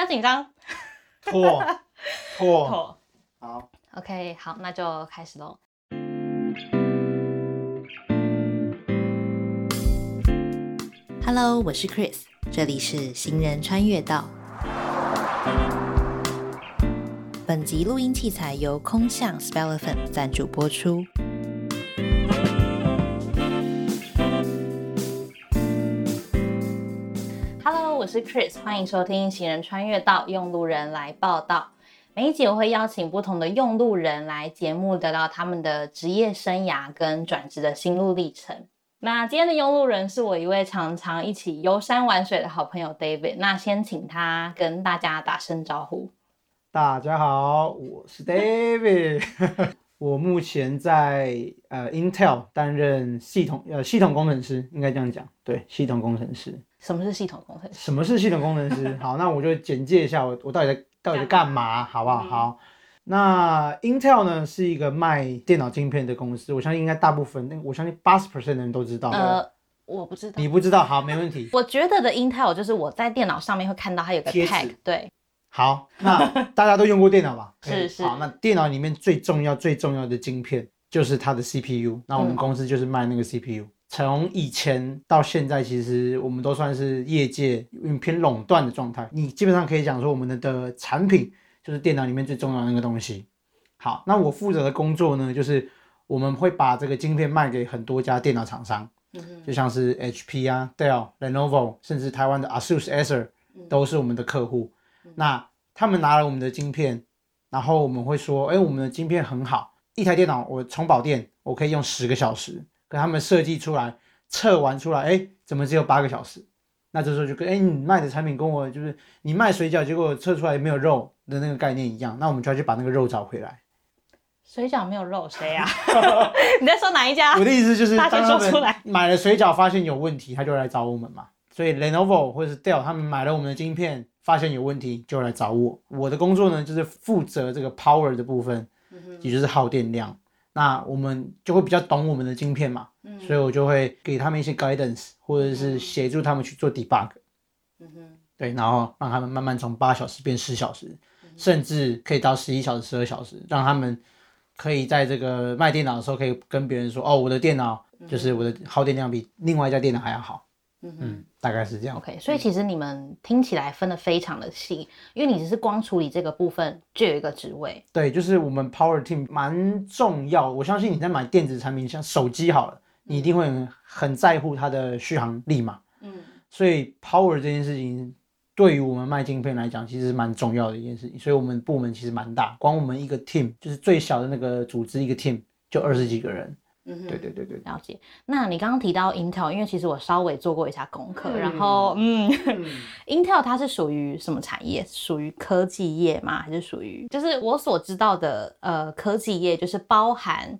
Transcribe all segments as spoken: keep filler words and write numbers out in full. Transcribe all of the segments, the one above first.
不要紧张，拓拓好 ，OK， 好，那就开始喽。Hello， 我是 Chris， 这里是行人穿越道。本集录音器材由空巷 Spelephant 赞助播出。Hello， 我是 Chris， 欢迎收听行人穿越道，用路人来报道。每一集我会邀请不同的用路人来节目，得到他们的职业生涯跟转职的心路历程。那今天的用路人是我一位常常一起游山玩水的好朋友 David， 那先请他跟大家打声招呼。大家好，我是 David， 我目前在、呃、Intel 担任系统、呃、系统工程师，应该这样讲，对，系统工程师。什么是系统工程师？什么是系统工程师？好，那我就简介一下我我到底在到底在干嘛，好不好？好。那 Intel 呢是一个卖电脑晶片的公司，我相信应该大部分，我相信 百分之八十 的人都知道。呃，我不知道。你不知道，好，没问题。我觉得的 Intel 就是我在电脑上面会看到它有个 tag， 对。好，那大家都用过电脑吧？是是。好，那电脑里面最重要最重要的晶片就是它的 C P U， 那我们公司就是卖那个 C P U。嗯，从以前到现在，其实我们都算是业界偏垄断的状态。你基本上可以讲说，我们的产品就是电脑里面最重要的那个东西。好，那我负责的工作呢，就是我们会把这个晶片卖给很多家电脑厂商，嗯，就像是 H P 啊、Dell、Lenovo， 甚至台湾的 Asus、Acer 都是我们的客户。嗯，那他们拿了我们的晶片，然后我们会说，哎，我们的晶片很好，一台电脑我充饱电，我可以用十个小时。可他们设计出来测完出来，哎，怎么只有八个小时？那这时候就跟哎你卖的产品跟我就是你卖水饺结果测出来没有肉的那个概念一样，那我们就要去把那个肉找回来。水饺没有肉谁啊？你在说哪一家？我的意思就是当他们买了水饺发现有问题，他就来找我们嘛。所以 Lenovo 或是 Dell 他们买了我们的晶片发现有问题就来找我。我的工作呢就是负责这个 power 的部分，也就是耗电量。那我们就会比较懂我们的晶片嘛，嗯，所以我就会给他们一些 guidance， 或者是协助他们去做 debug，嗯哼，对，然后让他们慢慢从八小时变十小时，嗯，甚至可以到十一小时、十二小时，让他们可以在这个卖电脑的时候可以跟别人说，哦，我的电脑就是我的耗电量比另外一家电脑还要好，嗯嗯，大概是这样。OK， 所以其实你们听起来分得非常的细，因为你只是光处理这个部分就有一个职位。对，就是我们 Power Team 蛮重要。我相信你在买电子产品，像手机好了，你一定会很在乎它的续航力嘛。嗯。所以 Power 这件事情对于我们卖晶片来讲，其实蛮重要的一件事情。所以我们部门其实蛮大，光我们一个 Team 就是最小的那个组织一个 Team 就二十几个人。嗯，对对对对，了解。那你刚刚提到 Intel， 因为其实我稍微做过一下功课，嗯，然后 嗯, 嗯，Intel 它是属于什么产业？属于科技业吗？还是属于就是我所知道的呃科技业，就是包含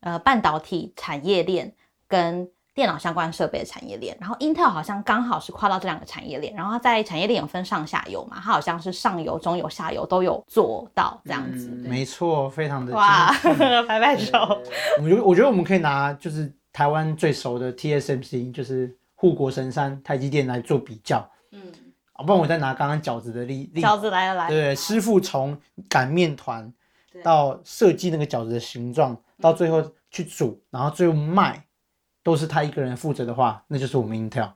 呃半导体产业链跟电脑相关设备的产业链。然后 Intel 好像刚好是跨到这两个产业链，然后它在产业链有分上下游嘛，它好像是上游、中游、下游都有做到这样子。嗯，没错，非常的哇，拍拍手。我觉得，我觉得我们可以拿就是台湾最熟的 T S M C， 就是护国神山台积电来做比较。嗯，啊，不然我再拿刚刚饺子的例子。饺子来了来了。对，师傅从擀面团到设计那个饺子的形状，到最后去煮，然后最后卖。都是他一个人负责的话，那就是我们 Intel。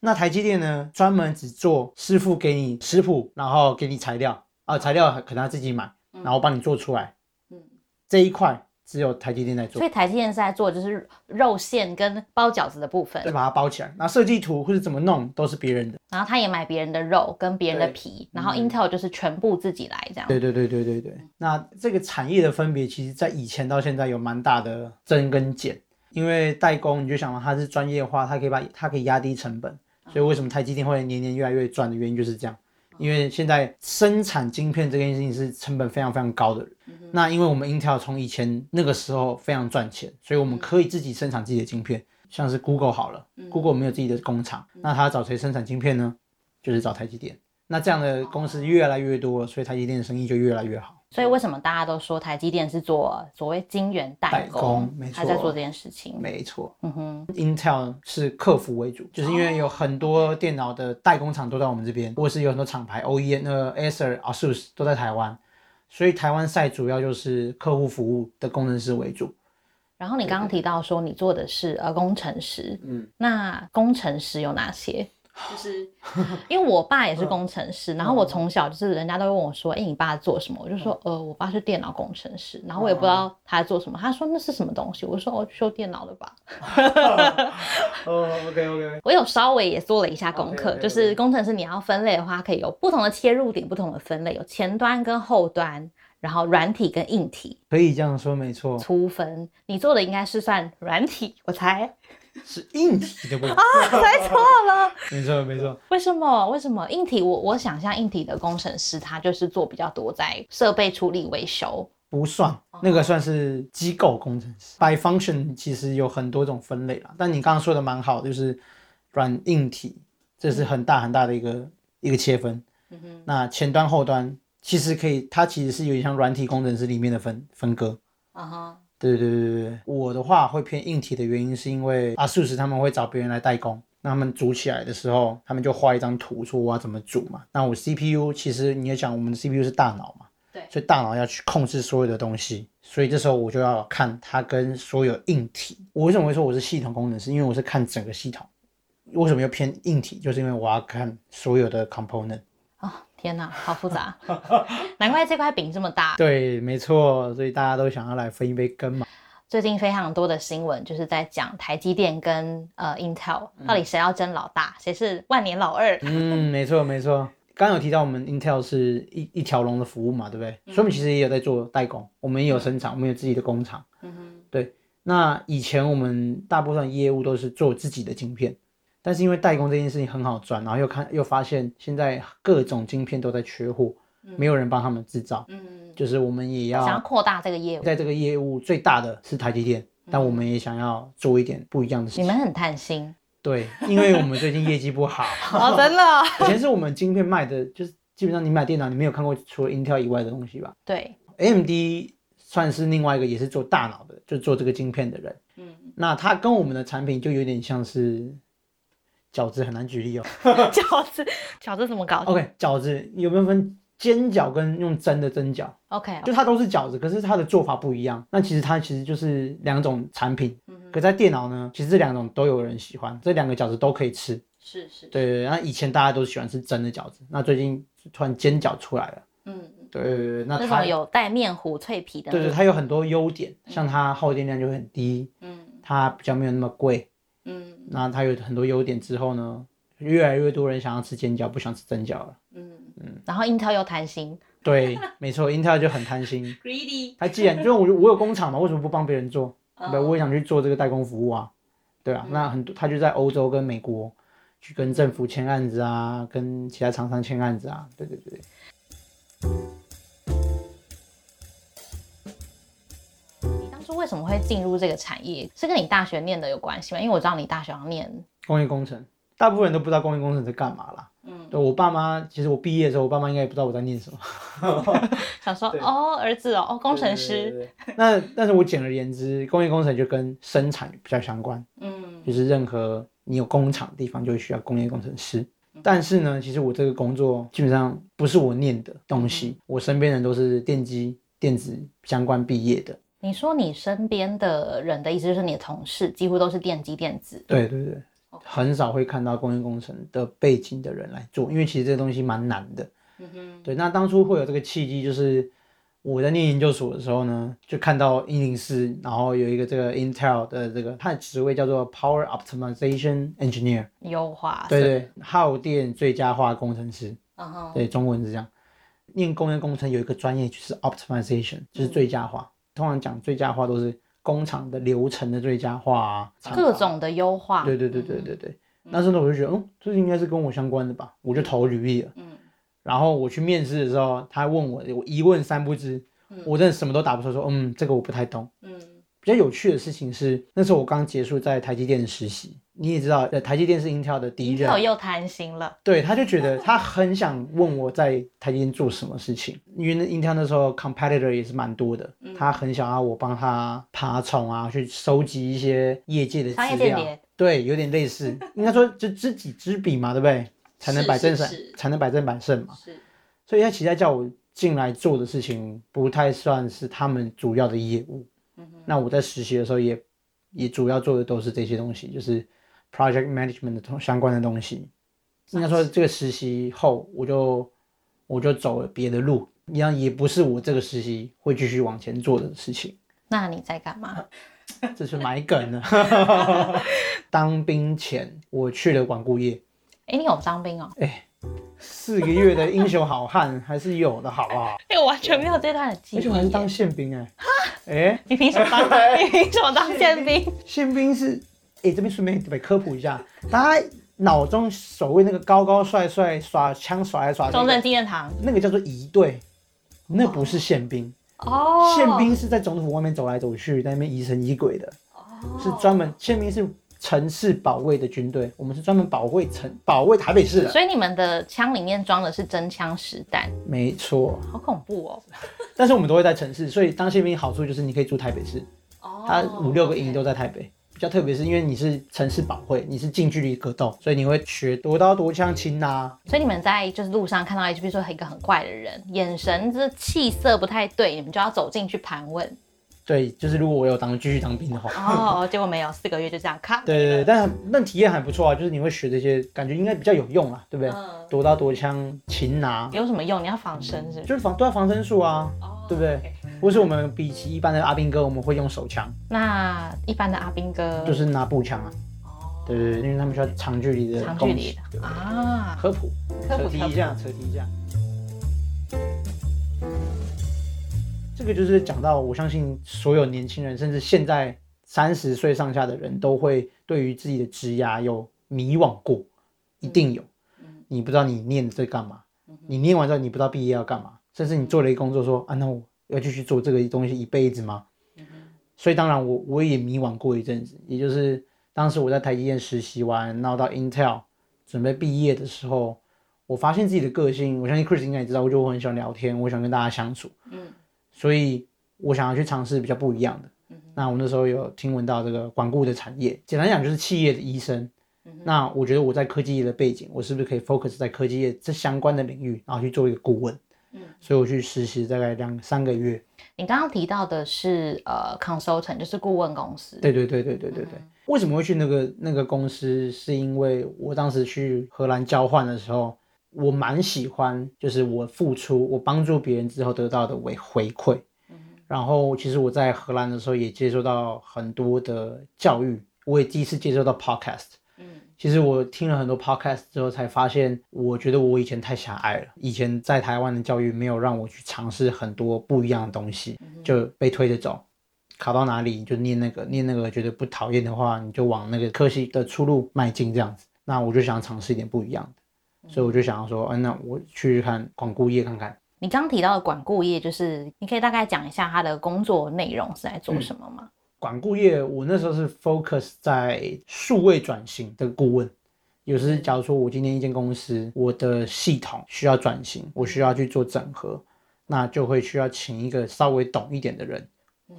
那台积电呢，专门只做师傅给你食谱，然后给你材料啊，材料可能他自己买，然后帮你做出来。嗯，这一块只有台积电在做。所以台积电是在做就是肉馅跟包饺子的部分，就把它包起来。那设计图或者怎么弄都是别人的。然后他也买别人的肉跟别人的皮，然后 Intel 就是全部自己来这样。对对对对对对。那这个产业的分别，其实在以前到现在有蛮大的增跟减。因为代工，你就想嘛，它是专业化，它可以把它可以压低成本，所以为什么台积电会年年越来越赚的原因就是这样。因为现在生产晶片这件事情是成本非常非常高的，那因为我们 Intel 从以前那个时候非常赚钱，所以我们可以自己生产自己的晶片，像是 Google 好了 ，Google 没有自己的工厂，那它找谁生产晶片呢？就是找台积电。那这样的公司越来越多，所以台积电的生意就越来越好。所以为什么大家都说台积电是做所谓晶圆代工，他在做这件事情，没错。嗯哼 ，Intel 是客服为主，就是因为有很多电脑的代工厂都在我们这边，或是有很多厂牌 O E M、呃、Acer、Asus 都在台湾，所以台湾赛主要就是客户服务的工程师为主。然后你刚刚提到说你做的是呃工程师，嗯，那工程师有哪些？就是因为我爸也是工程师，然后我从小就是人家都问我说，哎、欸，你爸做什么？我就说，呃，我爸是电脑工程师。然后我也不知道他在做什么，他说那是什么东西？我说哦，修电脑的吧。哦 ，OK OK。我有稍微也做了一下功课， okay, okay, okay. 就是工程师你要分类的话，可以有不同的切入点、不同的分类，有前端跟后端。然后软体跟硬体，可以这样说没错。粗分，你做的应该是算软体，我猜是硬体的部分啊，猜错了。没错没错。为什么？为什么硬体？我我想象硬体的工程师，他就是做比较多在设备处理维修。不算，那个算是机构工程师。By function 其实有很多种分类啦，但你刚刚说的蛮好，就是软硬体，这是很大很大的一个一个切分。嗯哼。那前端后端。其实可以，它其实是有点像软体工程师里面的分分割。啊哈、uh-huh. ，对对对对我的话会偏硬体的原因是因为 Asus 他们会找别人来代工，那他们组起来的时候，他们就画一张图说我要怎么组嘛。那我 C P U 其实你也讲我们的 C P U 是大脑嘛，对，所以大脑要去控制所有的东西，所以这时候我就要看它跟所有硬体。我为什么会说我是系统工程师？因为我是看整个系统。为什么又偏硬体？就是因为我要看所有的 component。Oh.天哪，好复杂，难怪这块饼这么大。对，没错，所以大家都想要来分一杯羹嘛。最近非常多的新闻就是在讲台积电跟呃 Intel 到底谁要争老大，谁、嗯、是万年老二。嗯，没错没错。刚刚有提到我们 Intel 是一一条龙的服务嘛，对不对？嗯、所以我们其实也有在做代工，我们也有生产，我们有自己的工厂。嗯哼。对，那以前我们大部分业务都是做自己的晶片。但是因为代工这件事情很好赚，然后又看又发现现在各种晶片都在缺货、嗯，没有人帮他们制造，嗯，就是我们也要想要扩大这个业务，在这个业务最大的是台积电，嗯、但我们也想要做一点不一样的事情。你们很贪心，对，因为我们最近业绩不好，哦，真的，以前是我们晶片卖的，就是基本上你买电脑，你没有看过除了 Intel 以外的东西吧？对 ，A M D 算是另外一个也是做大脑的，就做这个晶片的人，嗯，那他跟我们的产品就有点像是。饺子很难举例哦。饺子，饺子怎么搞 ？OK， 饺子有没有分煎饺跟用蒸的蒸饺 okay, ？OK， 就它都是饺子，可是它的做法不一样。那其实它其实就是两种产品。嗯、可在电脑呢，其实这两种都有人喜欢，这两个饺子都可以吃。是 是, 是。对对对，那以前大家都喜欢吃蒸的饺子，那最近突然煎饺出来了。嗯。对对对，那它有带面糊、脆皮的。对对，它有很多优点，像它耗电量就很低。嗯。它比较没有那么贵。嗯，那它有很多优点之后呢，越来越多人想要吃煎饺，不想吃蒸饺了。嗯嗯，然后 Intel 又贪心，对，没错，Intel 就很贪心 ，greedy。他既然就是我我有工厂嘛，为什么不帮别人做？对、oh. ，我也想去做这个代工服务啊，对啊，嗯、那很多他就在欧洲跟美国去跟政府签案子啊，跟其他厂商签案子啊，对对对。为什么会进入这个产业？是跟你大学念的有关系吗？因为我知道你大学要念工业工程，大部分人都不知道工业工程在干嘛啦。嗯，对我爸妈，其实我毕业的时候，我爸妈应该也不知道我在念什么，想说哦，儿子哦，哦，工程师。對對對對那但是我简而言之，工业工程就跟生产比较相关。嗯，就是任何你有工厂的地方，就需要工业工程师。但是呢，其实我这个工作基本上不是我念的东西，嗯、我身边人都是电机、电子相关毕业的。你说你身边的人的意思就是你的同事几乎都是电机电子，对对对， okay. 很少会看到工业工程的背景的人来做，因为其实这个东西蛮难的。嗯哼，对。那当初会有这个契机，就是我在念研究所的时候呢，就看到一零四，然后有一个这个 Intel 的这个，它的职位叫做 Power Optimization Engineer， 优化，对对，耗电最佳化工程师。嗯哼，对，中文是这样。念工业工程有一个专业就是 Optimization， 就是最佳化。嗯，通常讲最佳化都是工厂的流程的最佳化啊，各种的优化。对对对对对对。嗯、那时候我就觉得，嗯，这应该是跟我相关的吧，我就投履历了。嗯。然后我去面试的时候，他问我，我一问三不知，嗯、我真的什么都答不出，说嗯，这个我不太懂。嗯。比较有趣的事情是，那时候我刚结束在台积电的实习，你也知道台积电是 Intel 的敌人， Intel 又贪心了，对，他就觉得他很想问我在台积电做什么事情，因为 Intel 那时候 competitor 也是蛮多的、嗯、他很想要我帮他爬虫啊，去收集一些业界的资料，对，有点类似应该说就知己知彼嘛，对不对，才能百战胜，才能百战百胜嘛，是，所以他期待叫我进来做的事情不太算是他们主要的业务、嗯、那我在实习的时候也也主要做的都是这些东西，就是 project management 的相关的东西。应该说这个实习后我就我就走了别的路，也不是我这个实习会继续往前做的事情。那你在干嘛？这是埋梗了当兵前我去了管顾业。哎、欸，你有当兵哦？哎、欸，四个月的英雄好汉还是有的，好不好？哎、欸，我完全没有这段的记忆。而且我还是当宪兵哎、欸！哎、欸，你凭什么当？你凭什么当宪兵？宪兵是哎、欸，这边顺便得科普一下，大家脑中所谓那个高高帅帅耍枪耍来耍去、那個，中正纪念堂那个叫做仪队，那不是宪兵哦。宪、oh. 兵是在总统府外面走来走去，在那边疑神疑鬼的， oh. 是专门宪兵是。城市保卫的军队，我们是专门保卫城、保卫台北市的。所以你们的枪里面装的是真枪实弹，没错。好恐怖哦！但是我们都会在城市，所以当宪兵好处就是你可以住台北市，哦、它五六个营都在台北。Okay. 比较特别是因为你是城市保卫，你是近距离格斗，所以你会学夺刀夺枪擒拿。所以你们在就是路上看到 H P 说一个很怪的人，眼神这气色不太对，你们就要走进去盘问。对，就是如果我有当继续当兵的话，哦，结果没有，四个月就这样卡。对对对，但那体验还不错啊，就是你会学这些，感觉应该比较有用啦，对不对？嗯、夺刀夺枪、擒拿有什么用？你要防身是不是？就是防，对啊，防身术啊，哦、对不对？ Okay. 不是我们比起一般的阿兵哥，我们会用手枪。那一般的阿兵哥就是拿步枪啊。哦。对对对，因为他们需要长距离的攻击。长距离的啊。科普，科普，扯题一下，扯题一下。这个就是讲到，我相信所有年轻人，甚至现在三十岁上下的人都会对于自己的职涯有迷惘过，一定有。你不知道你念这干嘛，你念完之后你不知道毕业要干嘛，甚至你做了一个工作说啊，那我要继续做这个东西一辈子吗？所以当然我我也迷惘过一阵子，也就是当时我在台积电实习完，然后到 Intel 准备毕业的时候，我发现自己的个性，我相信 Chris 应该也知道，我就很喜欢聊天，我想跟大家相处。所以我想要去尝试比较不一样的、嗯、那我那时候有听闻到这个管顾的产业，简单讲就是企业的医生、嗯、那我觉得我在科技业的背景，我是不是可以 focus 在科技业这相关的领域，然后去做一个顾问、嗯、所以我去实习大概两三个月。你刚刚提到的是、呃、consultant 就是顾问公司。对对对对对对对、嗯。为什么会去那个那个公司，是因为我当时去荷兰交换的时候，我蛮喜欢就是我付出我帮助别人之后得到的回馈、嗯、然后其实我在荷兰的时候也接受到很多的教育，我也第一次接受到 podcast、嗯、其实我听了很多 podcast 之后才发现，我觉得我以前太狭隘了，以前在台湾的教育没有让我去尝试很多不一样的东西、嗯、就被推着走，考到哪里就念那个念那个，觉得不讨厌的话你就往那个科系的出路迈进这样子，那我就想尝试一点不一样的，所以我就想要说、啊、那我去看管顾业看看。你刚提到的管顾业，就是你可以大概讲一下他的工作内容是在做什么吗、嗯、管顾业我那时候是 focus 在数位转型的顾问，有时假如说我今天一间公司我的系统需要转型，我需要去做整合，那就会需要请一个稍微懂一点的人，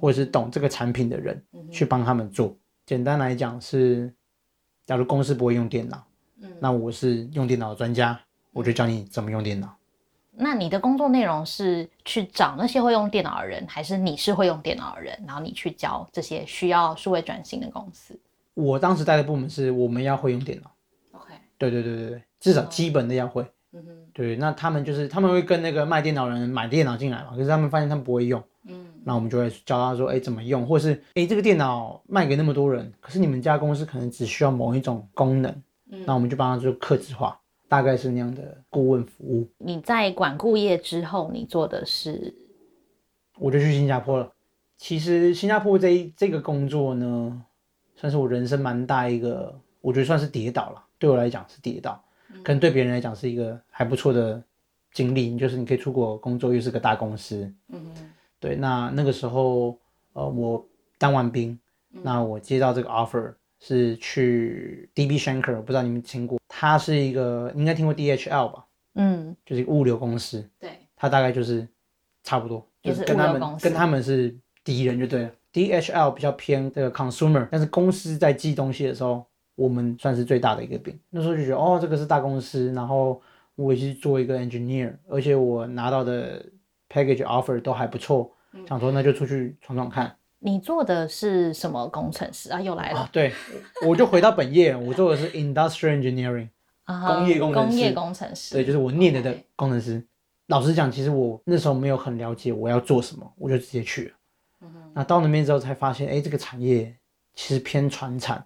或者是懂这个产品的人去帮他们做。简单来讲是，假如公司不会用电脑，那我是用电脑的专家，我就教你怎么用电脑。那你的工作内容是去找那些会用电脑的人，还是你是会用电脑的人，然后你去教这些需要数位转型的公司？我当时带的部门是我们要会用电脑。OK。对对对对，至少基本的要会。嗯哼。对，那他们就是他们会跟那个卖电脑的人买电脑进来嘛，可是他们发现他们不会用。嗯。那我们就会教他说，哎，怎么用，或是哎，这个电脑卖给那么多人，可是你们家公司可能只需要某一种功能。那我们就帮他做客制化，大概是那样的顾问服务。你在管顾业之后你做的是？我就去新加坡了。其实新加坡这一这个工作呢，算是我人生蛮大一个，我觉得算是跌倒了，对我来讲是跌倒，可能对别人来讲是一个还不错的经历，就是你可以出国工作，又是个大公司。嗯，对。那那个时候呃我当完兵，那我接到这个 offer 是去 D B Schenker， 不知道你们听过，它是一个应该听过 D H L 吧，嗯，就是一个物流公司，对，它大概就是差不多，就是跟他们跟他们是敌人就对了。D H L 比较偏这个 consumer， 但是公司在寄东西的时候，我们算是最大的一个饼。那时候就觉得哦，这个是大公司，然后我也是做一个 engineer， 而且我拿到的 package offer 都还不错，想说那就出去闯闯看。你做的是什么工程师啊？又来了。啊、对，我就回到本业，我做的是 industrial engineering， 工业工程师。工业工程师。对，就是我念的的工程师。Okay. 老实讲，其实我那时候没有很了解我要做什么，我就直接去了。嗯、那到那边之后才发现，哎，这个产业其实偏传产。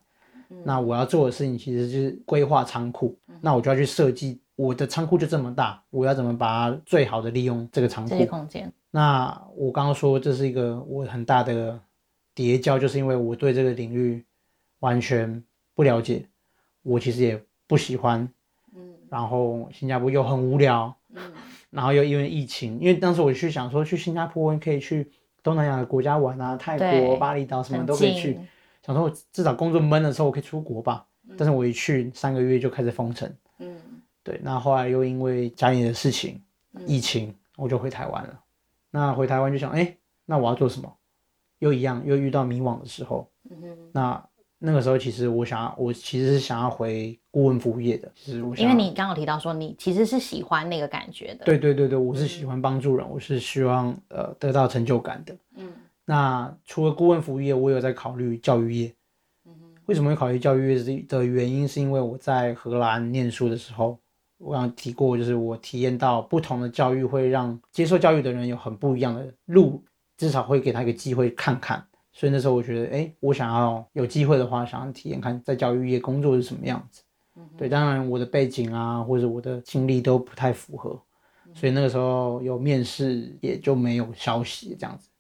嗯、那我要做的事情其实就是规划仓库，嗯、那我就要去设计我的仓库就这么大，我要怎么把它最好的利用这个仓库这些空间。那我刚刚说这是一个我很大的叠交，就是因为我对这个领域完全不了解，我其实也不喜欢，嗯、然后新加坡又很无聊，嗯、然后又因为疫情，因为当时我去想说去新加坡可以去东南亚的国家玩啊，泰国巴厘岛什么都可以去，想说我至少工作闷的时候我可以出国吧，嗯、但是我一去三个月就开始封城，嗯，对，那后来又因为家里的事情，嗯、疫情我就回台湾了。那回台湾就想，哎，那我要做什么？又一样，又遇到迷惘的时候，嗯、那那个时候其实我想要，我其实是想要回顾问服务业的。其实我想因为你刚刚有提到说你其实是喜欢那个感觉的。对对对对，我是喜欢帮助人，嗯、我是希望呃得到成就感的。嗯，那除了顾问服务业，我有在考虑教育业。嗯，为什么会考虑教育业的原因，是因为我在荷兰念书的时候，我刚刚提过，就是我体验到不同的教育会让接受教育的人有很不一样的路。至少会给他一个机会看看，所以那时候我觉得，哎，我想要有机会的话，想要体验看在教育业工作是什么样子。嗯、对，当然我的背景啊，或者我的经历都不太符合，所以那个时候有面试也就没有消息这样子。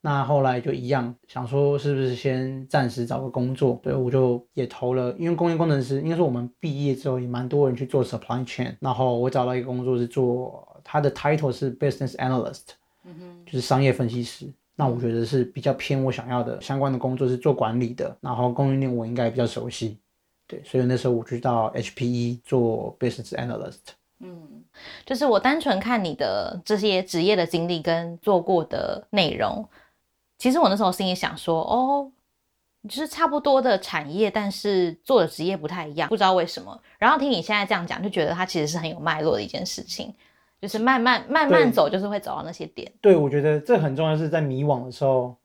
那后来就一样，想说是不是先暂时找个工作？对，我就也投了，因为工业工程师，应该说我们毕业之后也蛮多人去做 supply chain， 然后我找到一个工作是做，他的 title 是 business analyst。就是商业分析师，那我觉得是比较偏我想要的相关的工作，是做管理的，然后供应链我应该比较熟悉，对，所以那时候我去到 H P E 做 business analyst。 嗯，就是我单纯看你的这些职业的经历跟做过的内容，其实我那时候心里想说，哦，就是差不多的产业，但是做的职业不太一样，不知道为什么，然后听你现在这样讲就觉得它其实是很有脉络的一件事情，就是慢慢慢慢走，就是会走到那些点。对，我觉得这很重要，是在迷惘的时候，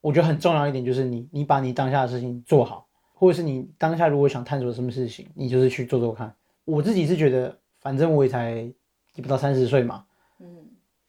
我觉得很重要一点就是你你把你当下的事情做好，或者是你当下如果想探索什么事情，你就是去做做看。我自己是觉得，反正我也才也不到三十岁嘛，嗯，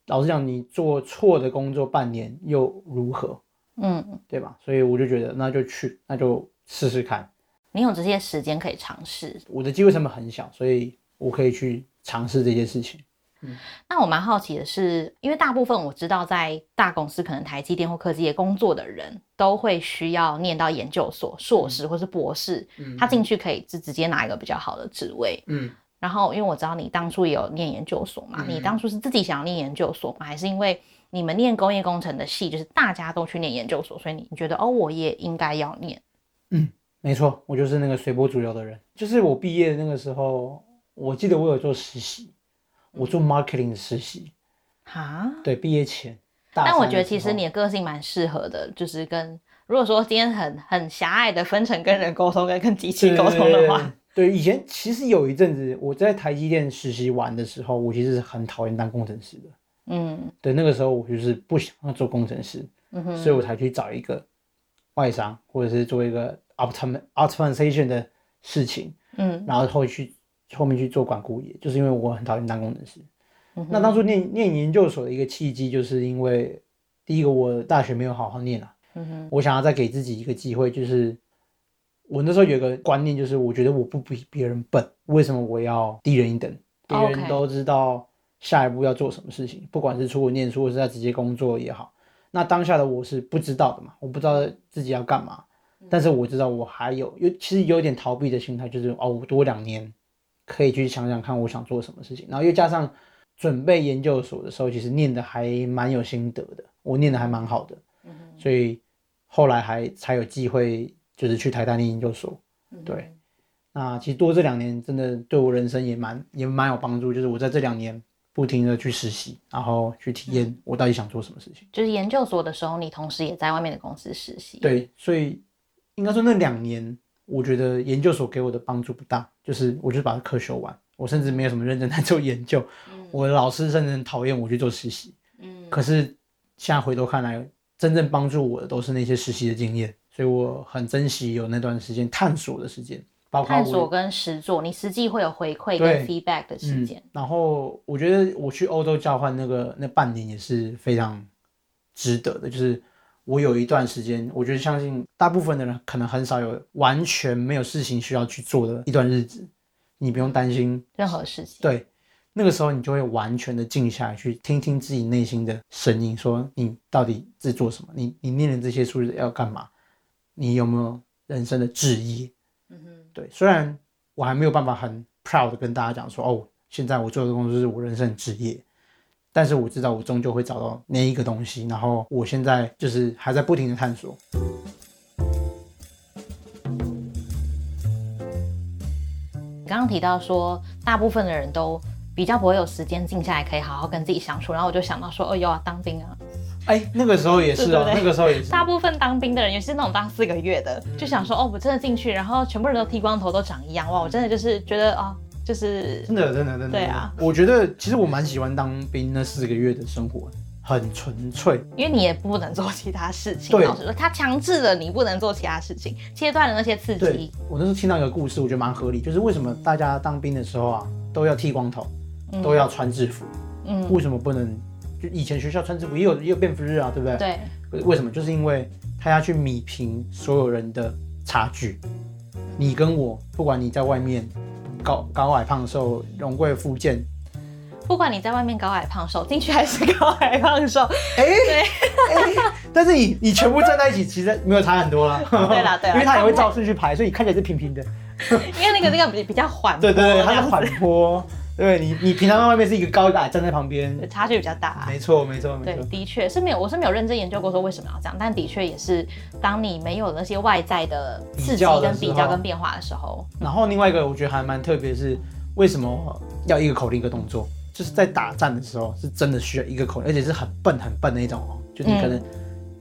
老实讲，你做错的工作半年又如何？嗯，对吧？所以我就觉得那就去，那就试试看。你有这些时间可以尝试。我的机会成本很小，所以我可以去尝试这些事情。嗯、那我蛮好奇的是，因为大部分我知道在大公司可能台积电或科技业工作的人都会需要念到研究所硕士或是博士，嗯、他进去可以直接拿一个比较好的职位，嗯、然后因为我知道你当初也有念研究所嘛，嗯、你当初是自己想要念研究所吗？还是因为你们念工业工程的系就是大家都去念研究所，所以你觉得哦我也应该要念？嗯，没错，我就是那个随波逐流的人，就是我毕业那个时候我记得我有做实习，我做 marketing 的实习，哈，对，毕业前。但我觉得其实你的个性蛮适合的，就是跟如果说今天很很狭隘的分成跟人沟通跟跟机器沟通的话，对，以前其实有一阵子我在台积电实习完的时候，我其实是很讨厌当工程师的，嗯，对，那个时候我就是不想要做工程师，嗯、所以我才去找一个外商或者是做一个 optimization 的事情，嗯，然后后去。后面去做管顾业，就是因为我很讨厌当工程师。嗯、那当初 念, 念研究所的一个契机，就是因为第一个我大学没有好好念啊，嗯、我想要再给自己一个机会，就是我那时候有个观念，就是我觉得我不比别人笨，为什么我要低人一等？别人都知道下一步要做什么事情， okay. 不管是出国念书或是在直接工作也好，那当下的我是不知道的嘛，我不知道自己要干嘛，嗯、但是我知道我还有，其实有点逃避的心态，就是哦，我多两年。可以去想想看我想做什么事情，然后又加上准备研究所的时候其实念的还蛮有心得的，我念的还蛮好的，所以后来还才有机会就是去台大念研究所。对，嗯，那其实多这两年真的对我人生也蛮也蛮有帮助，就是我在这两年不停的去实习，然后去体验我到底想做什么事情。就是研究所的时候你同时也在外面的公司实习。对，所以应该说那两年我觉得研究所给我的帮助不大，就是我就把课修完，我甚至没有什么认真在做研究，嗯，我的老师甚至很讨厌我去做实习，嗯，可是现在回头看来真正帮助我的都是那些实习的经验，所以我很珍惜有那段时间探索的时间，包括探索跟实作，你实际会有回馈跟 feedback 的时间，嗯，然后我觉得我去欧洲交换那个那半年也是非常值得的，就是我有一段时间，我觉得相信大部分的人可能很少有完全没有事情需要去做的一段日子，你不用担心任何事情。对，那个时候你就会完全的静下来，去听听自己内心的声音，说你到底在做什么，你你念了这些书要干嘛，你有没有人生的志业。嗯哼，对，虽然我还没有办法很 proud 的跟大家讲说，哦，现在我做的工作是我人生的志业，但是我知道我终究会找到那一个东西，然后我现在就是还在不停的探索。你刚刚提到说大部分的人都比较不会有时间静下来可以好好跟自己相处，然后我就想到说，哦呦啊，当兵啊，哎，那个时候也是哦，对对对，那个时候也是。大部分当兵的人，尤其是那种当四个月的，就想说，哦，我真的进去，然后全部人都剃光头，都长一样，哇，我真的就是觉得啊，哦，就是真的真的真的，对啊，我觉得其实我蛮喜欢当兵那四个月的生活，很纯粹，因为你也不能做其他事情。对，老实说，他强制了你不能做其他事情，切断了那些刺激。我那时候听到一个故事，我觉得蛮合理，就是为什么大家当兵的时候啊，都要剃光头，嗯，都要穿制服，嗯，为什么不能？就以前学校穿制服也有也有便服日啊，对不对？对，为什么？就是因为他要去弭平所有人的差距，你跟我，不管你在外面。高, 高矮胖瘦，荣贵富贱，不管你在外面高矮胖瘦，进去还是高矮胖瘦。哎、欸欸，但是 你, 你全部站在一起，其实没有差很多啦。对啦对啦，因为它也会照顺序排，所以你看起来是平平的。因为那个那个比较缓坡，对对对，它是缓坡。对，你你平常在外面是一个高一矮站在旁边，差距比较大，啊。没错没错没错，对，的确是没有，我是没有认真研究过说为什么要这样，但的确也是当你没有那些外在的刺激跟比较跟变化的时候。然后另外一个我觉得还蛮特别是，为什么要一个口令一个动作？就是在打战的时候是真的需要一个口令，而且是很笨很笨的那种哦，就你可能、嗯、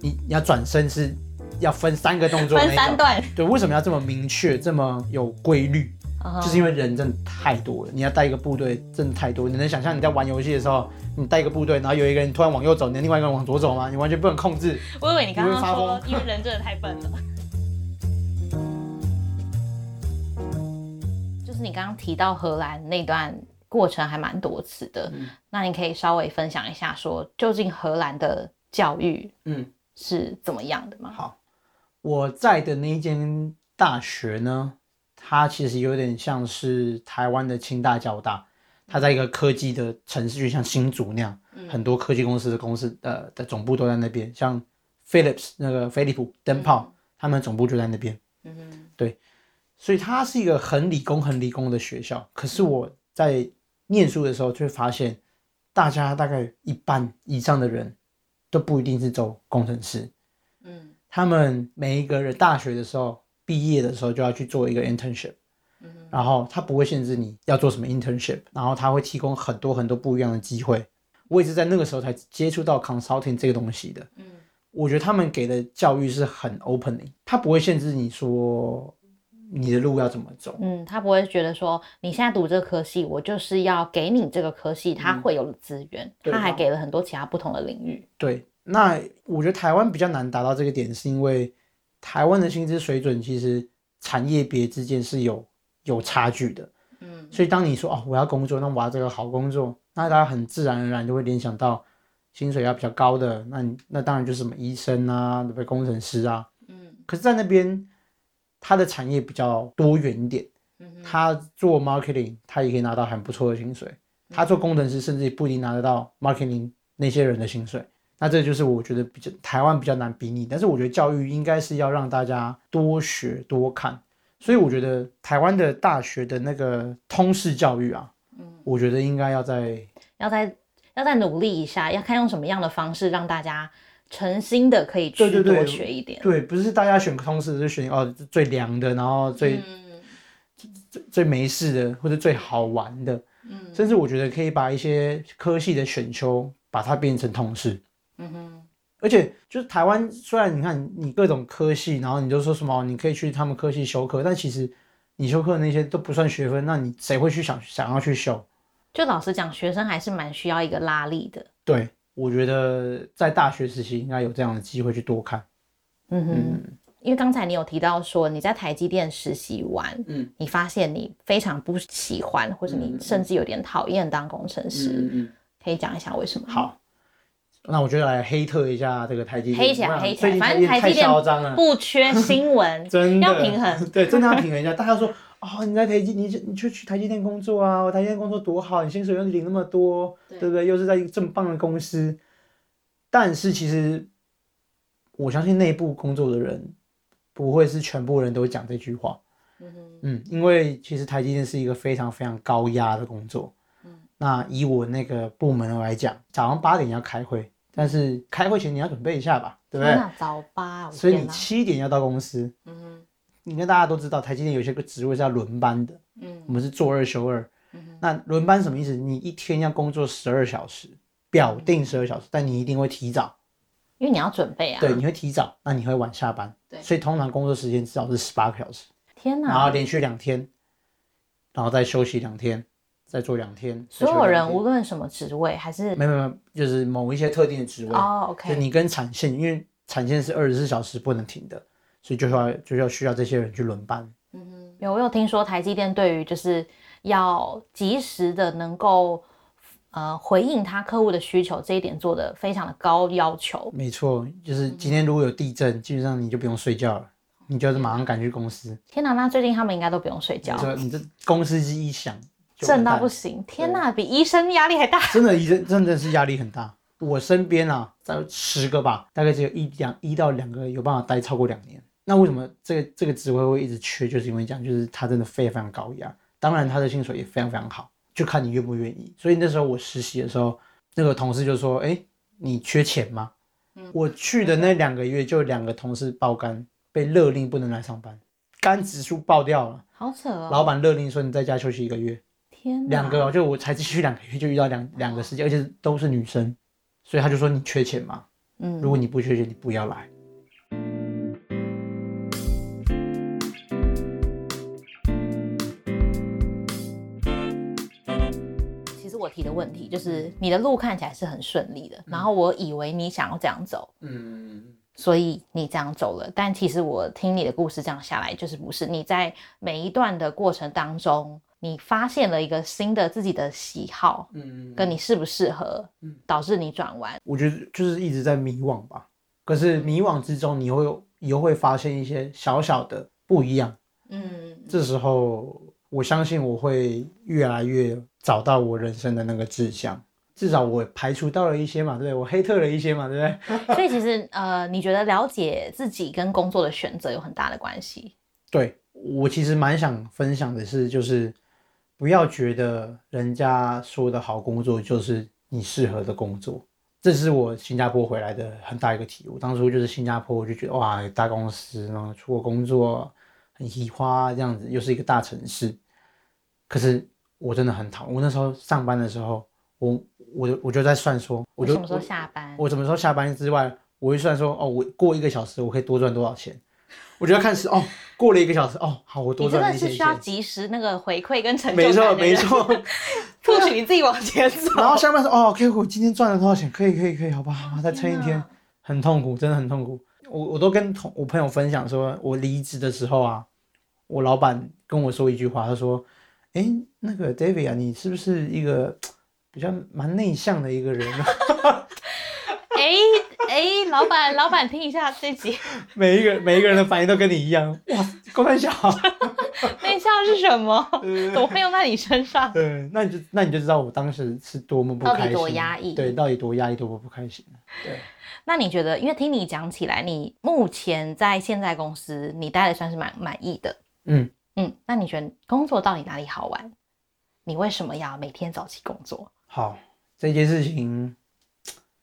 你要转身是要分三个动作那，分三段。对，为什么要这么明确这么有规律？就是因为人真的太多了，你要带一个部队真的太多，你能想象你在玩游戏的时候，你带一个部队，然后有一个人突然往右走，你另外一个人往左走吗？你完全不能控制。我以为你刚刚说，因为人真的太笨了。就是你刚刚提到荷兰那段过程还蛮多次的，嗯，那你可以稍微分享一下说，说究竟荷兰的教育嗯是怎么样的吗？好，我在的那一间大学呢？它其实有点像是台湾的清大交大，它在一个科技的城市，就像新竹那样，很多科技公司的公司、呃、的总部都在那边，像 Philips 那个飞利浦灯泡，他们的总部就在那边。嗯，对，所以它是一个很理工很理工的学校。可是我在念书的时候就会发现，大家大概一半以上的人都不一定是走工程师。嗯，他们每一个人大学的时候。毕业的时候就要去做一个 internship，嗯，然后他不会限制你要做什么 internship， 然后他会提供很多很多不一样的机会。我也是在那个时候才接触到 consulting 这个东西的，嗯，我觉得他们给的教育是很 opening， 他不会限制你说你的路要怎么走，嗯，他不会觉得说你现在读这个科系，我就是要给你这个科系，他会有资源，嗯，他还给了很多其他不同的领域。对，那我觉得台湾比较难达到这个点，是因为。台湾的薪资水准其实产业别之间是有有差距的，嗯，所以当你说哦我要工作，那我要这个好工作，那大家很自然而然就会联想到薪水要比较高的，那你那当然就是什么医生啊，对不对？工程师啊，嗯，可是在那边他的产业比较多元一点，他做 marketing 他也可以拿到很不错的薪水，他做工程师甚至不一定拿得到 marketing 那些人的薪水。那这就是我觉得比较台湾比较难比拟，但是我觉得教育应该是要让大家多学多看，所以我觉得台湾的大学的那个通识教育啊，嗯，我觉得应该要再要再要再努力一下，要看用什么样的方式让大家诚心的可以去多学一点。 对, 对, 对, 对，不是大家选同时是选哦最凉的，然后最、嗯、最, 最没事的或者最好玩的、嗯、甚至我觉得可以把一些科系的选修把它变成通识、嗯、哼，而且就是台湾虽然你看你各种科系，然后你就说什么你可以去他们科系修课，但其实你修课那些都不算学分，那你谁会去 想, 想要去修？就老实讲，学生还是蛮需要一个拉力的。对，我觉得在大学时期应该有这样的机会去多看。嗯哼，嗯，因为刚才你有提到说你在台积电实习完、嗯、你发现你非常不喜欢，或者你甚至有点讨厌当工程师、嗯嗯、可以讲一下为什么？好，那我就来黑特一下这个台积电，黑起来，黑起来，反正台积电不缺新闻，真的要平衡，对，真的要平衡一下。大家说，哦，你在台积，你你就去台积电工作啊，我台积电工作多好，你薪水又领那么多， 对, 对不对？又是在这么棒的公司，但是其实我相信内部工作的人不会是全部人都讲这句话， 嗯, 嗯，因为其实台积电是一个非常非常高压的工作，嗯，那以我那个部门来讲，早上八点要开会。但是开会前你要准备一下吧，对不对？那早八，所以你七点要到公司。嗯，你看大家都知道，台积电有些个职位是要轮班的。嗯，我们是做二休二。嗯，那轮班什么意思？你一天要工作十二小时，表定十二小时、嗯，但你一定会提早，因为你要准备啊。对，你会提早，那你会晚下班。对，所以通常工作时间至少是十八个小时。天哪！然后连续两天，然后再休息两天。再做两天，所有人无论什么职位还是没有没有，就是某一些特定的职位哦、oh, okay. 就你跟产线，因为产线是二十四小时不能停的，所以就需要就要需要这些人去轮班。嗯哼，有我有听说台积电对于就是要及时的能够呃回应他客户的需求这一点做的非常的高要求。没错，就是今天如果有地震，嗯、基本上你就不用睡觉了。你就是马上赶去公司。天哪，那最近他们应该都不用睡觉。你这公司机一响。震到不行，天哪，比医生压力还大。真的，医生真的是压力很大。我身边啊，在十个吧，大概只有一两一到两个有办法待超过两年。那为什么这个这个职位会一直缺？就是因为讲，就是他真的非常非常高压。当然，他的薪水也非常非常好，就看你愿不愿意。所以那时候我实习的时候，那个同事就说：“哎、欸，你缺钱吗？”嗯、我去的那两个月，就两个同事爆肝，被勒令不能来上班，肝指数爆掉了，好扯哦。老板勒令说：“你在家休息一个月。”两个，就我才继续两个月就遇到两两个事件，而且都是女生，所以他就说你缺钱吗？嗯，如果你不缺钱，你不要来。其实我提的问题就是，你的路看起来是很顺利的，嗯、然后我以为你想要这样走，嗯，所以你这样走了，但其实我听你的故事这样下来，就是不是你在每一段的过程当中。你发现了一个新的自己的喜好，嗯，跟你适不适合，嗯，导致你转弯。我觉得就是一直在迷惘吧，可是迷惘之中你会又会发现一些小小的不一样，嗯，这时候我相信我会越来越找到我人生的那个志向，至少我排除到了一些嘛，对不对？我黑特了一些嘛，对不对？所以其实呃，你觉得了解自己跟工作的选择有很大的关系？对，我其实蛮想分享的是，就是。不要觉得人家说的好工作就是你适合的工作，这是我新加坡回来的很大一个体悟。当初就是新加坡，我就觉得哇，大公司，然后出国工作很喜欢这样子，又是一个大城市。可是我真的很讨厌，我那时候上班的时候，我我我就在算说，我就什么时候下班，我什么时候下班之外，我会算说哦，我过一个小时我可以多赚多少钱。我就要看时哦，过了一个小时哦，好，我多赚了一些钱。你真的是需要及时那个回馈跟成就感的人。没错，没错，不许你自己往前走。然后下班说哦 ，OK， 我今天赚了多少钱？可以，可以，可以，好吧，好吧，再撑一天。很痛苦，真的很痛苦。我我都跟同我朋友分享说，我离职的时候啊，我老板跟我说一句话，他说：“哎、欸，那个 David 啊，你是不是一个比较蛮内向的一个人、啊？”哎哎，老板，老板，听一下这集。每一个每一个人的反应都跟你一样，哇，够胆小。内向是什么？怎么会用在你身上？对，那你就那你就知道我当时是多么不开心，到底多压抑。对，到底多压抑，多么不开心。对。那你觉得，因为听你讲起来，你目前在现在公司，你待的算是蛮满意的。嗯嗯。那你觉得工作到底哪里好玩？你为什么要每天早起工作？好，这件事情，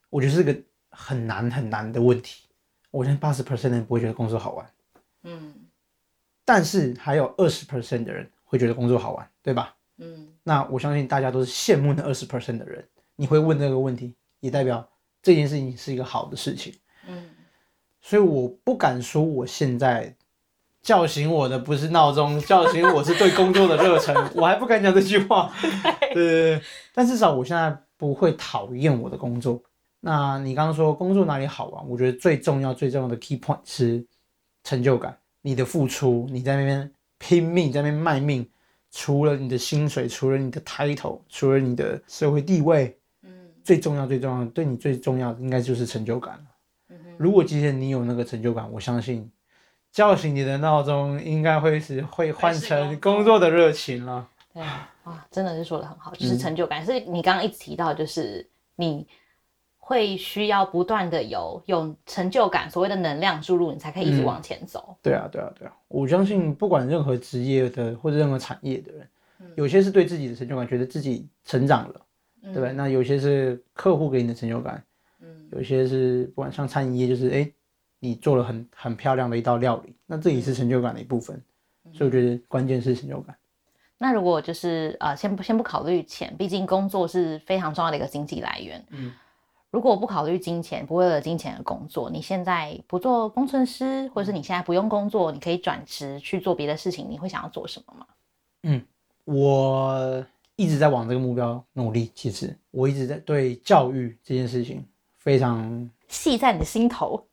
我觉得是个。很难很难的问题，我相信 百分之八十 人不会觉得工作好玩，嗯，但是还有 百分之二十 的人会觉得工作好玩，对吧？嗯，那我相信大家都是羡慕那 百分之二十 的人，你会问这个问题也代表这件事情是一个好的事情，嗯，所以我不敢说我现在叫醒我的不是闹钟，叫醒我是对工作的热忱，我还不敢讲这句话，对对对，但至少我现在不会讨厌我的工作。那你刚刚说工作哪里好玩，我觉得最重要最重要的 key point 是成就感，你的付出，你在那边拼命，在那边卖命，除了你的薪水，除了你的 title， 除了你的社会地位，嗯，最重要最重要的，对你最重要的应该就是成就感了。嗯，如果今天你有那个成就感，我相信叫醒你的闹钟应该会是会换成工作的热情了。对啊，真的是说得很好，就是成就感，嗯，是你刚刚一直提到，就是你会需要不断的有有成就感，所谓的能量注入，你才可以一直往前走，嗯，对啊对啊对啊，我相信不管任何职业的或者任何产业的人，嗯，有些是对自己的成就感，觉得自己成长了，嗯，对吧？那有些是客户给你的成就感，嗯，有些是不管像餐饮业就是哎，你做了很很漂亮的一道料理，那这也是成就感的一部分，嗯，所以我觉得关键是成就感。那如果就是呃先不先不考虑钱，毕竟工作是非常重要的一个经济来源。嗯，如果不考虑金钱，不为了金钱而工作，你现在不做工程师，或者是你现在不用工作，你可以转职去做别的事情，你会想要做什么吗？嗯，我一直在往这个目标努力。其实我一直在对教育这件事情非常系在你的心头。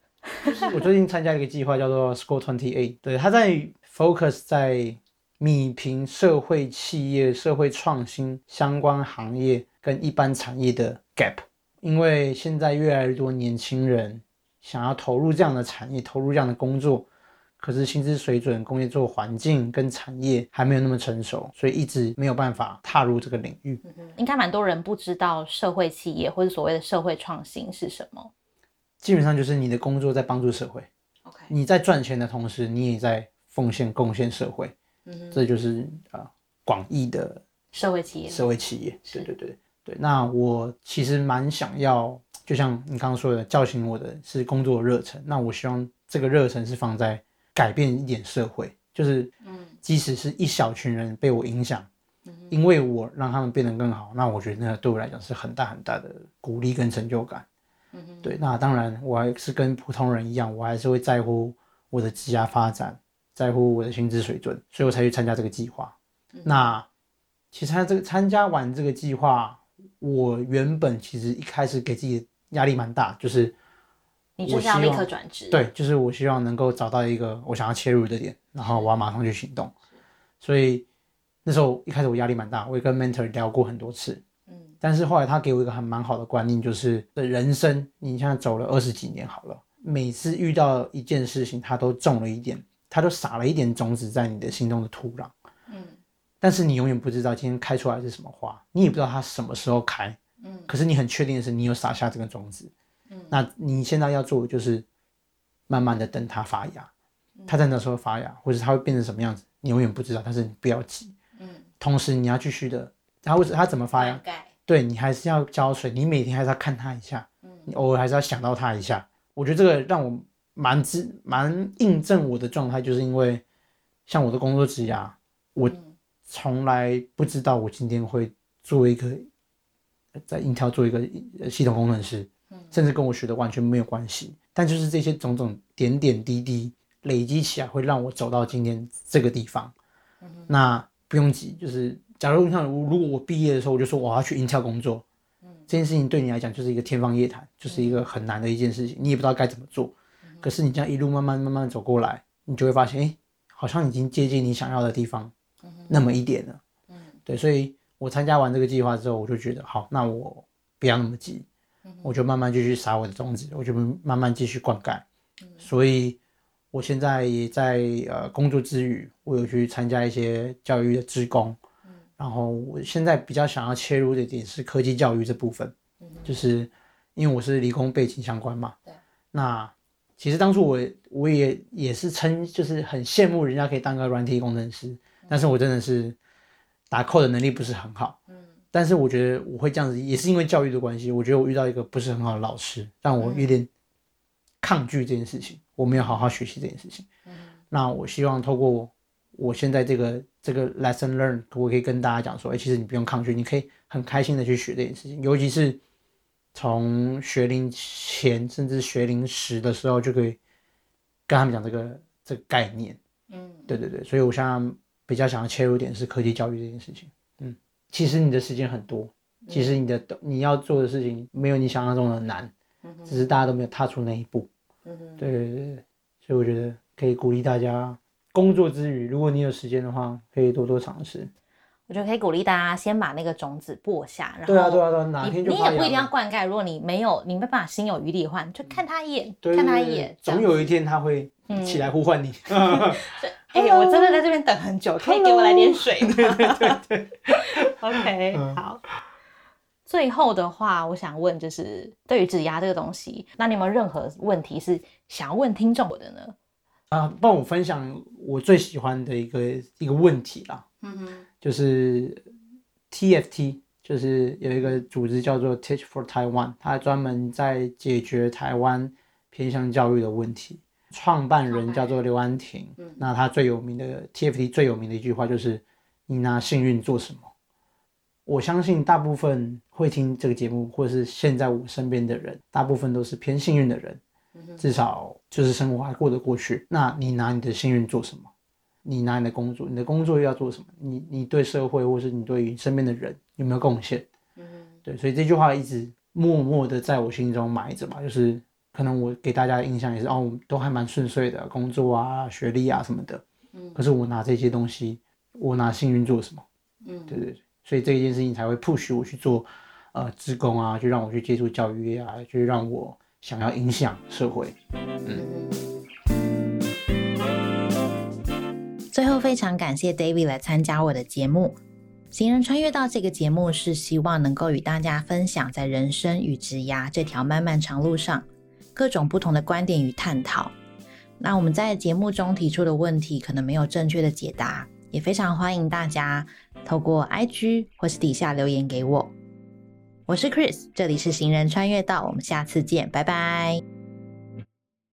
我最近参加一个计划叫做 Score 二十八， 对，他在 focus 在弭平社会企业社会创新相关行业跟一般产业的 gap， 因为现在越来越多年轻人想要投入这样的产业，投入这样的工作，可是薪资水准、工业做环境跟产业还没有那么成熟，所以一直没有办法踏入这个领域。应该蛮多人不知道社会企业或者所谓的社会创新是什么，基本上就是你的工作在帮助社会， okay. 你在赚钱的同时你也在奉献贡献社会，嗯，这就是呃广义的社会企业。社会企业，对对对对。那我其实蛮想要，就像你刚刚说的，叫醒我的是工作的热忱。那我希望这个热忱是放在改变一点社会，就是即使是一小群人被我影响，嗯，因为我让他们变得更好，那我觉得那对我来讲是很大很大的鼓励跟成就感。嗯，对，那当然我还是跟普通人一样，我还是会在乎我的职业发展，在乎我的薪资水准，所以我才去参加这个计划。嗯，那其实参加这个参加完这个计划，我原本其实一开始给自己压力蛮大，就是你就是要立刻转职，对，就是我希望能够找到一个我想要切入的点，然后我要马上去行动。所以那时候一开始我压力蛮大，我也跟 mentor 聊过很多次，嗯，但是后来他给我一个还蛮好的观念，就是人生你现在走了二十几年好了，每次遇到一件事情他都中了一点，他就撒了一点种子在你的心中的土壤，嗯，但是你永远不知道今天开出来是什么花，你也不知道它什么时候开，嗯，可是你很确定的是你有撒下这个种子，嗯，那你现在要做的就是慢慢的等它发芽，嗯，它在那时候发芽，或者它会变成什么样子，你永远不知道，但是你不要急，嗯，同时你要继续的，它会它怎么发芽，对，你还是要浇水，你每天还是要看它一下，嗯，你偶尔还是要想到它一下。我觉得这个让我蛮之蛮印证我的状态，就是因为像我的工作职涯，我从来不知道我今天会做一个在 Intel 做一个系统工程师，甚至跟我学的完全没有关系，但就是这些种种点点滴滴累积起来会让我走到今天这个地方。那不用急，就是假如像如果我毕业的时候我就说我要去 Intel 工作，这件事情对你来讲就是一个天方夜谭，就是一个很难的一件事情，你也不知道该怎么做，可是你这样一路慢慢慢慢走过来，你就会发现，哎，好像已经接近你想要的地方，嗯，那么一点了，嗯，对，所以我参加完这个计划之后，我就觉得好，那我不要那么急，嗯，我就慢慢继续撒我的种子，我就慢慢继续灌溉，嗯，所以我现在也在呃工作之余，我有去参加一些教育的志工，嗯，然后我现在比较想要切入的点是科技教育这部分，嗯，就是因为我是理工背景相关嘛，对，那其实当初我我也也是称就是很羡慕人家可以当个软体工程师，但是我真的是打code的能力不是很好，嗯，但是我觉得我会这样子也是因为教育的关系，我觉得我遇到一个不是很好的老师，让我有点抗拒这件事情，我没有好好学习这件事情。那我希望透过我现在这个这个 lesson learn， 我可以跟大家讲说、欸、其实你不用抗拒，你可以很开心的去学这件事情，尤其是从学龄前甚至学龄时的时候就可以跟他们讲这个这个概念。嗯，对对对，所以我现在比较想要切入点是科技教育这件事情。嗯，其实你的时间很多，其实你的你要做的事情没有你想象中的难，只是大家都没有踏出那一步。嗯，对对对，所以我觉得可以鼓励大家，工作之余，如果你有时间的话，可以多多尝试。我觉得可以鼓励大家先把那个种子播下，然后对啊对啊对啊，哪天就发芽了。你也不一定要灌溉，如果你没有，你没办法心有余力的话，就看他一眼，看他一眼，总有一天他会起来呼唤你。嗯哎、欸，我真的在这边等很久，可以给我来点水吗？ Hello， 对对对对OK， 好。最后的话，我想问就是，对于职涯这个东西，那你有没有任何问题是想要问听众的呢？啊，帮我分享我最喜欢的一个一个问题啦。嗯哼，就是 T F T， 就是有一个组织叫做 Teach for Taiwan， 它专门在解决台湾偏向教育的问题。创办人叫做刘安婷、嗯、那他最有名的 T F T 最有名的一句话就是你拿幸运做什么。我相信大部分会听这个节目或是现在我身边的人大部分都是偏幸运的人，至少就是生活还过得过去。那你拿你的幸运做什么？你拿你的工作，你的工作又要做什么？ 你, 你对社会或是你对于身边的人有没有贡献？对，所以这句话一直默默的在我心中埋着嘛，就是可能我给大家的印象也是哦，我都还蛮顺遂的，工作啊、学历啊什么的。可是我拿这些东西，我拿幸运做什么？嗯，对对对。所以这一件事情才会 push 我去做，呃，志工啊，就让我去接触教育啊，就让我想要影响社会。嗯。最后，非常感谢 David 来参加我的节目。行人穿越到这个节目是希望能够与大家分享在人生与职涯这条漫漫长路上，各种不同的观点与探讨。那我们在节目中提出的问题可能没有正确的解答，也非常欢迎大家透过 I G 或是底下留言给我。我是 Chris， 这里是行人穿越到，我们下次见，拜拜。